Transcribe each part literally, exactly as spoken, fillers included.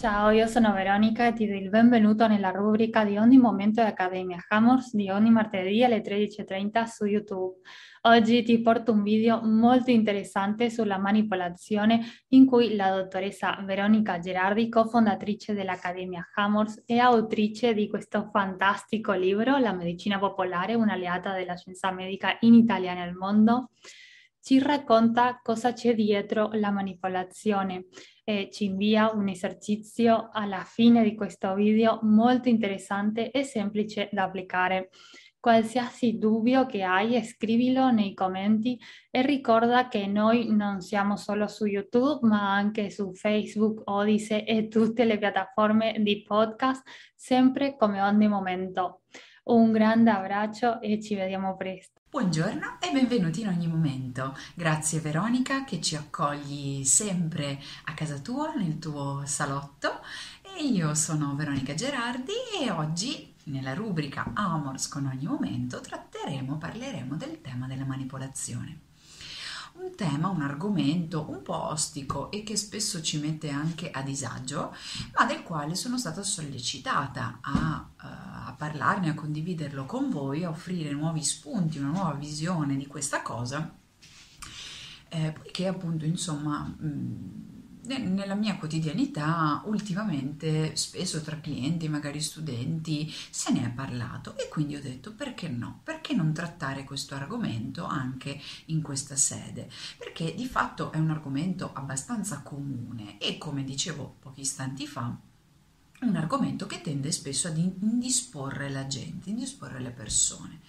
Ciao, io sono Veronica e ti do il benvenuto nella rubrica di ogni momento di Accademia Hammers di ogni martedì alle tredici e trenta su YouTube. Oggi ti porto un video molto interessante sulla manipolazione in cui la dottoressa Veronica Gerardi, cofondatrice dell'Accademia Hammers e autrice di questo fantastico libro, La medicina popolare, un'alleata della scienza medica in Italia e nel mondo, ci racconta cosa c'è dietro la manipolazione e ci invia un esercizio alla fine di questo video molto interessante e semplice da applicare. Qualsiasi dubbio che hai, scrivilo nei commenti e ricorda che noi non siamo solo su YouTube, ma anche su Facebook, Odyssey e tutte le piattaforme di podcast, sempre come ogni momento. Un grande abbraccio e ci vediamo presto. Buongiorno e benvenuti in ogni momento. Grazie Veronica che ci accogli sempre a casa tua, nel tuo salotto. E io sono Veronica Gerardi e oggi nella rubrica Hammers con ogni momento tratteremo, parleremo del tema della manipolazione. Un tema, un argomento un po' ostico e che spesso ci mette anche a disagio, ma del quale sono stata sollecitata a, uh, a parlarne, a condividerlo con voi, a offrire nuovi spunti, una nuova visione di questa cosa, eh, poiché appunto insomma mh, nella mia quotidianità ultimamente spesso tra clienti, magari studenti, se ne è parlato e quindi ho detto perché no? Perché non trattare questo argomento anche in questa sede? Perché di fatto è un argomento abbastanza comune e, come dicevo pochi istanti fa, un argomento che tende spesso ad indisporre la gente, indisporre le persone,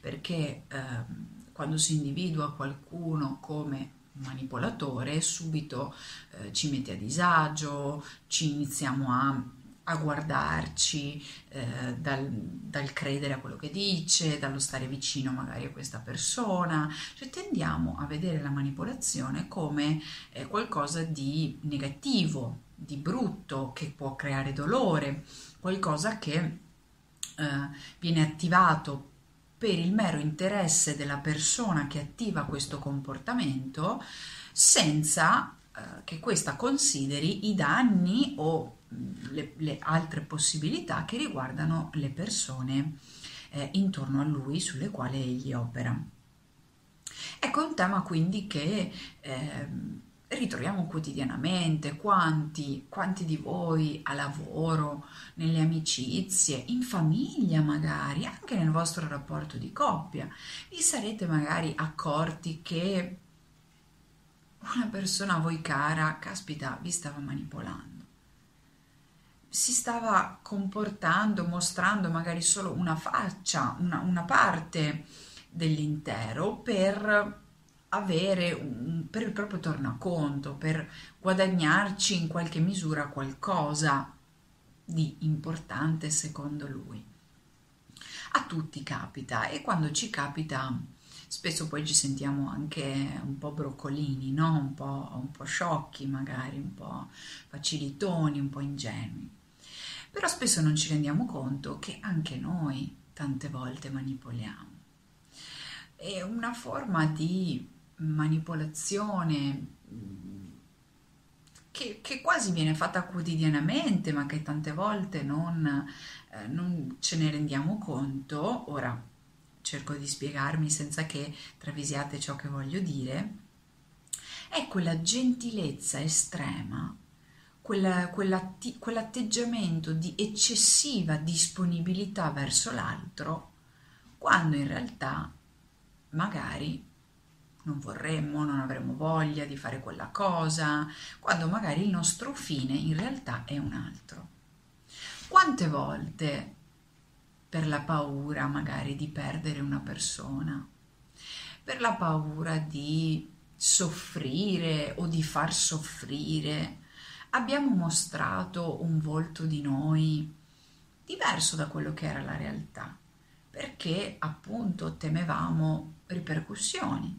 perché ehm, quando si individua qualcuno come manipolatore subito eh, ci mette a disagio, ci iniziamo a a guardarci eh, dal, dal credere a quello che dice, dallo stare vicino magari a questa persona, cioè tendiamo a vedere la manipolazione come eh, qualcosa di negativo, di brutto, che può creare dolore, qualcosa che eh, viene attivato per il mero interesse della persona che attiva questo comportamento, senza eh, che questa consideri i danni o Le, le altre possibilità che riguardano le persone eh, intorno a lui, sulle quali egli opera. Ecco, è un tema quindi che eh, ritroviamo quotidianamente. Quanti, quanti di voi a lavoro, nelle amicizie, in famiglia magari, anche nel vostro rapporto di coppia, vi sarete magari accorti che una persona a voi cara, caspita, vi stava manipolando. Si stava comportando, mostrando magari solo una faccia, una, una parte dell'intero per avere un, per il proprio tornaconto, per guadagnarci in qualche misura qualcosa di importante secondo lui. A tutti capita e quando ci capita spesso poi ci sentiamo anche un po' broccolini, no? un po', un po' sciocchi magari, un po' facilitoni, un po' ingenui. Però spesso non ci rendiamo conto che anche noi tante volte manipoliamo. È una forma di manipolazione che, che quasi viene fatta quotidianamente, ma che tante volte non, eh, non ce ne rendiamo conto. Ora cerco di spiegarmi senza che travisiate ciò che voglio dire. È quella gentilezza estrema, Quella, quella, quell'atteggiamento di eccessiva disponibilità verso l'altro, quando in realtà magari non vorremmo, non avremmo voglia di fare quella cosa, quando magari il nostro fine in realtà è un altro. Quante volte per la paura magari di perdere una persona, per la paura di soffrire o di far soffrire, abbiamo mostrato un volto di noi diverso da quello che era la realtà, perché appunto temevamo ripercussioni,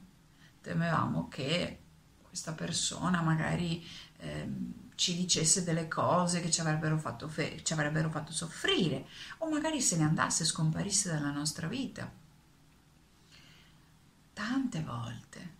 temevamo che questa persona magari eh, ci dicesse delle cose che ci avrebbero fatto fe- ci avrebbero fatto soffrire, o magari se ne andasse, scomparisse dalla nostra vita. Tante volte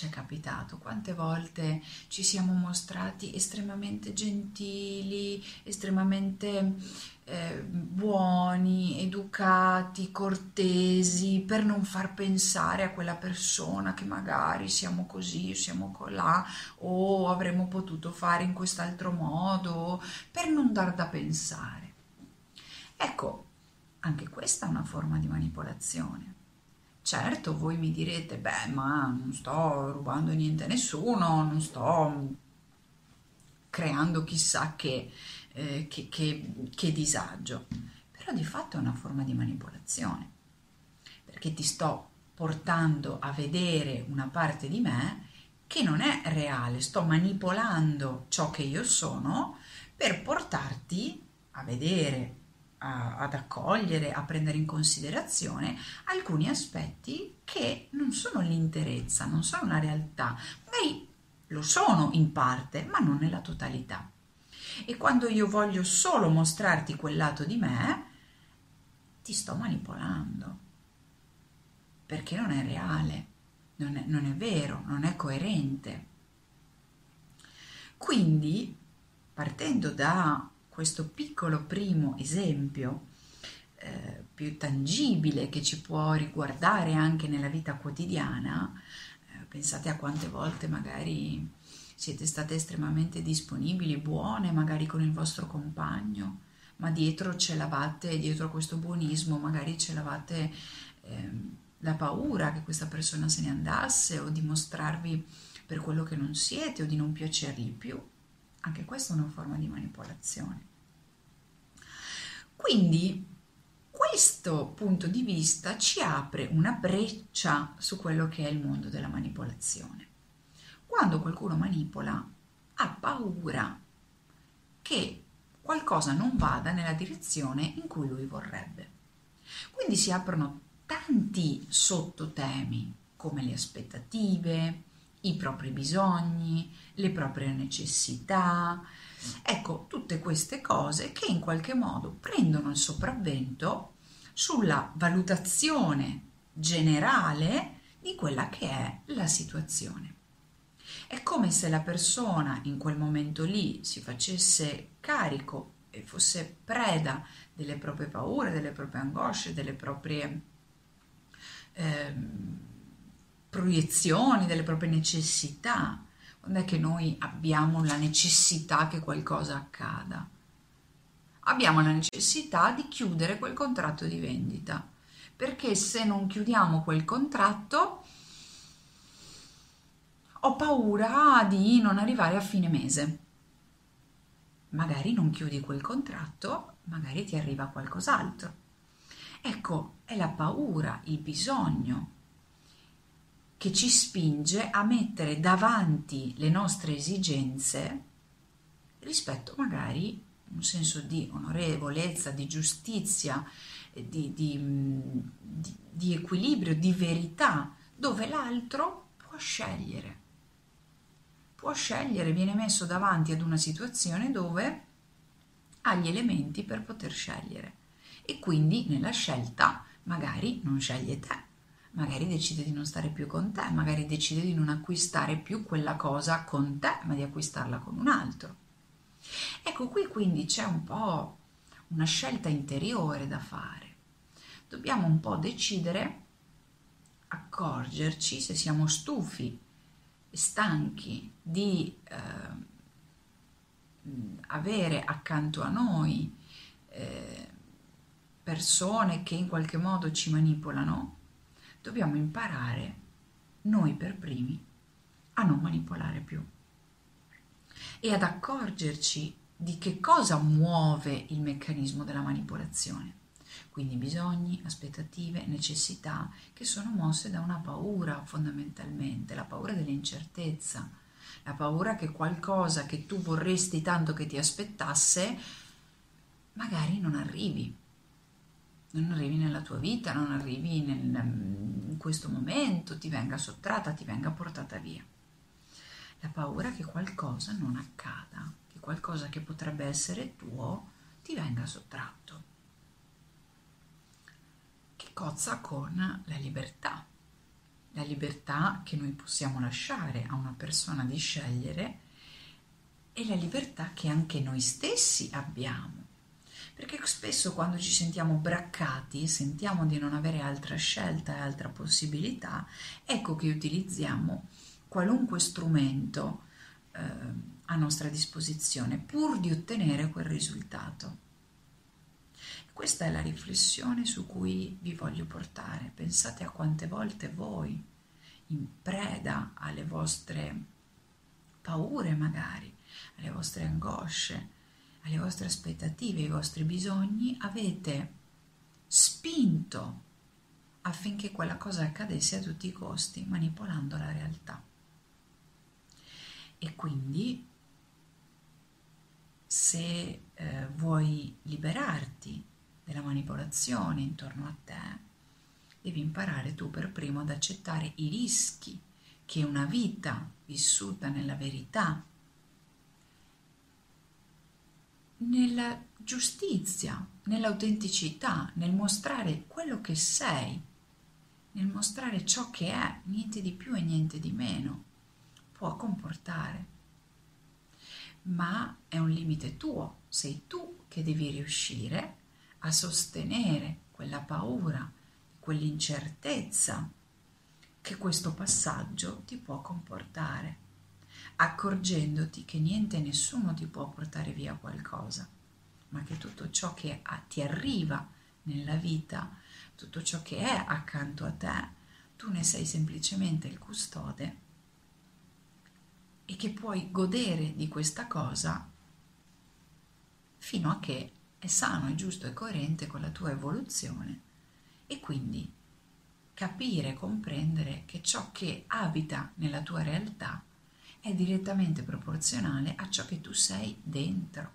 ci è capitato, quante volte ci siamo mostrati estremamente gentili, estremamente eh, buoni, educati, cortesi, per non far pensare a quella persona che magari siamo così o siamo colà o avremmo potuto fare in quest'altro modo, per non dar da pensare. Ecco, anche questa è una forma di manipolazione. Certo, voi mi direte, beh, ma non sto rubando niente a nessuno, non sto creando chissà che, eh, che, che, che disagio. Però di fatto è una forma di manipolazione, perché ti sto portando a vedere una parte di me che non è reale, sto manipolando ciò che io sono per portarti a vedere, ad accogliere, a prendere in considerazione alcuni aspetti che non sono l'interezza, non sono una realtà. Beh, lo sono in parte, ma non nella totalità. E quando io voglio solo mostrarti quel lato di me, ti sto manipolando, perché non è reale, non è, non è vero, non è coerente. Quindi, partendo da questo piccolo primo esempio eh, più tangibile che ci può riguardare anche nella vita quotidiana, eh, pensate a quante volte magari siete state estremamente disponibili, buone magari con il vostro compagno, ma dietro celavate, dietro a questo buonismo magari celavate eh, la paura che questa persona se ne andasse o di mostrarvi per quello che non siete o di non piacergli più. Anche questa è una forma di manipolazione. Quindi questo punto di vista ci apre una breccia su quello che è il mondo della manipolazione. Quando qualcuno manipola, ha paura che qualcosa non vada nella direzione in cui lui vorrebbe. Quindi si aprono tanti sottotemi, come le aspettative, i propri bisogni, le proprie necessità, ecco, tutte queste cose che in qualche modo prendono il sopravvento sulla valutazione generale di quella che è la situazione. È come se la persona in quel momento lì si facesse carico e fosse preda delle proprie paure, delle proprie angosce, delle proprie ehm, proiezioni, delle proprie necessità. Quando è che noi abbiamo la necessità che qualcosa accada? Abbiamo la necessità di chiudere quel contratto di vendita, perché se non chiudiamo quel contratto ho paura di non arrivare a fine mese. Magari non chiudi quel contratto, magari ti arriva qualcos'altro. Ecco, è la paura, il bisogno che ci spinge a mettere davanti le nostre esigenze rispetto magari a un senso di onorevolezza, di giustizia, di, di, di, di equilibrio, di verità, dove l'altro può scegliere. Può scegliere, viene messo davanti ad una situazione dove ha gli elementi per poter scegliere e quindi nella scelta magari non sceglie te. Magari decide di non stare più con te, magari decide di non acquistare più quella cosa con te, ma di acquistarla con un altro. Ecco, qui quindi c'è un po' una scelta interiore da fare. Dobbiamo un po' decidere, accorgerci se siamo stufi, stanchi di eh, avere accanto a noi eh, persone che in qualche modo ci manipolano. Dobbiamo imparare, noi per primi, a non manipolare più e ad accorgerci di che cosa muove il meccanismo della manipolazione. Quindi bisogni, aspettative, necessità che sono mosse da una paura fondamentalmente, la paura dell'incertezza, la paura che qualcosa che tu vorresti tanto che ti aspettasse magari non arrivi. Non arrivi nella tua vita, non arrivi nel, in questo momento, ti venga sottratta, ti venga portata via. La paura che qualcosa non accada, che qualcosa che potrebbe essere tuo ti venga sottratto. Che cozza con la libertà. la libertà che noi possiamo lasciare a una persona di scegliere e la libertà che anche noi stessi abbiamo. Perché spesso quando ci sentiamo braccati, sentiamo di non avere altra scelta e altra possibilità, ecco che utilizziamo qualunque strumento eh, a nostra disposizione pur di ottenere quel risultato. Questa è la riflessione su cui vi voglio portare. Pensate a quante volte voi, in preda alle vostre paure magari, alle vostre angosce, alle vostre aspettative, ai vostri bisogni, avete spinto affinché quella cosa accadesse a tutti i costi, manipolando la realtà. E quindi, se eh, vuoi liberarti della manipolazione intorno a te, devi imparare tu per primo ad accettare i rischi che una vita vissuta nella verità, nella giustizia, nell'autenticità, nel mostrare quello che sei, nel mostrare ciò che è, niente di più e niente di meno, può comportare. Ma è un limite tuo, sei tu che devi riuscire a sostenere quella paura, quell'incertezza che questo passaggio ti può comportare, accorgendoti che niente e nessuno ti può portare via qualcosa, ma che tutto ciò che ti arriva nella vita, tutto ciò che è accanto a te, tu ne sei semplicemente il custode e che puoi godere di questa cosa fino a che è sano, è giusto e coerente con la tua evoluzione, e quindi capire, comprendere che ciò che abita nella tua realtà è direttamente proporzionale a ciò che tu sei dentro.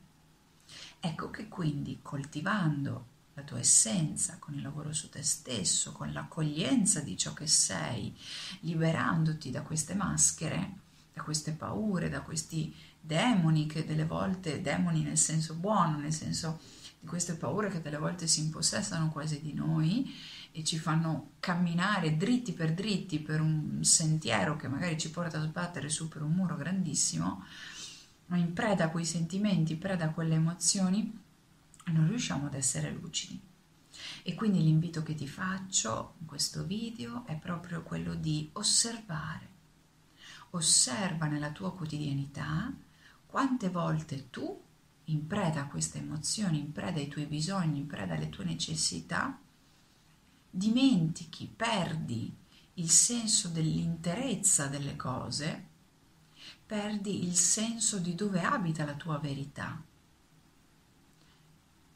Ecco che quindi, coltivando la tua essenza, con il lavoro su te stesso, con l'accoglienza di ciò che sei, liberandoti da queste maschere, da queste paure, da questi demoni che delle volte, demoni nel senso buono, nel senso di queste paure che delle volte si impossessano quasi di noi e ci fanno camminare dritti per dritti per un sentiero che magari ci porta a sbattere su per un muro grandissimo, ma in preda a quei sentimenti, in preda a quelle emozioni, non riusciamo ad essere lucidi. E quindi l'invito che ti faccio in questo video è proprio quello di osservare. Osserva nella tua quotidianità quante volte tu, in preda a queste emozioni, in preda ai tuoi bisogni, in preda alle tue necessità, dimentichi, perdi il senso dell'interezza delle cose, perdi il senso di dove abita la tua verità,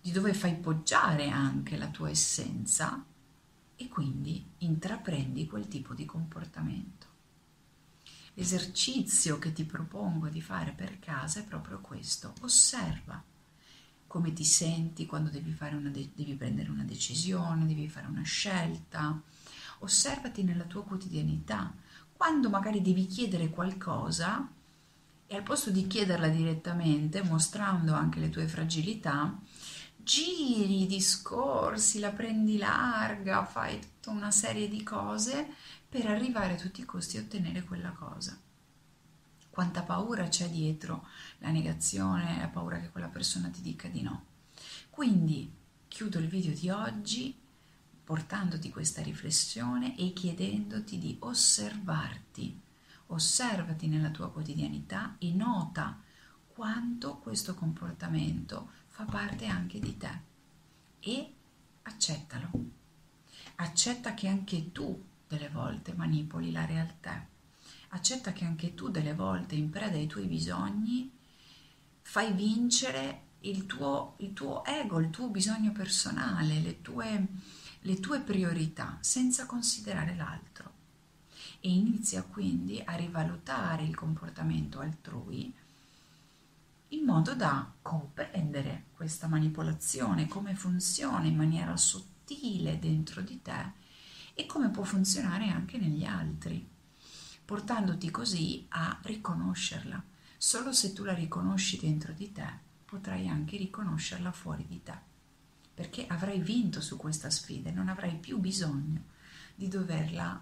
di dove fai poggiare anche la tua essenza, e quindi intraprendi quel tipo di comportamento. L'esercizio che ti propongo di fare per casa è proprio questo: osserva come ti senti quando devi, fare una de- devi prendere una decisione, devi fare una scelta. Osservati nella tua quotidianità, quando magari devi chiedere qualcosa e al posto di chiederla direttamente, mostrando anche le tue fragilità, giri i discorsi, la prendi larga, fai tutta una serie di cose per arrivare a tutti i costi a ottenere quella cosa. Quanta paura c'è dietro la negazione, la paura che quella persona ti dica di no. Quindi chiudo il video di oggi portandoti questa riflessione e chiedendoti di osservarti. Osservati nella tua quotidianità e nota quanto questo comportamento fa parte anche di te e accettalo. Accetta che anche tu delle volte manipoli la realtà. Accetta che anche tu delle volte, in preda ai tuoi bisogni, fai vincere il tuo, il tuo ego, il tuo bisogno personale, le tue, le tue priorità, senza considerare l'altro. E inizia quindi a rivalutare il comportamento altrui in modo da comprendere questa manipolazione, come funziona in maniera sottile dentro di te e come può funzionare anche negli altri, portandoti così a riconoscerla. Solo se tu la riconosci dentro di te, potrai anche riconoscerla fuori di te, perché avrai vinto su questa sfida e non avrai più bisogno di doverla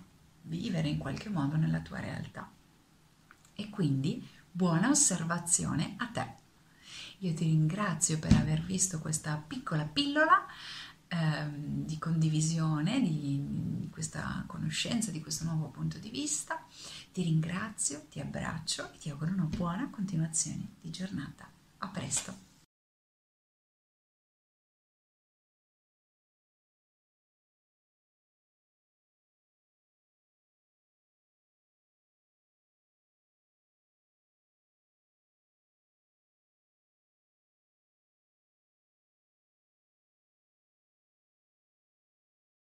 vivere in qualche modo nella tua realtà. E quindi buona osservazione a te. Io ti ringrazio per aver visto questa piccola pillola ehm, di condivisione, di, di questa conoscenza, di questo nuovo punto di vista. Ti ringrazio, ti abbraccio e ti auguro una buona continuazione di giornata. A presto!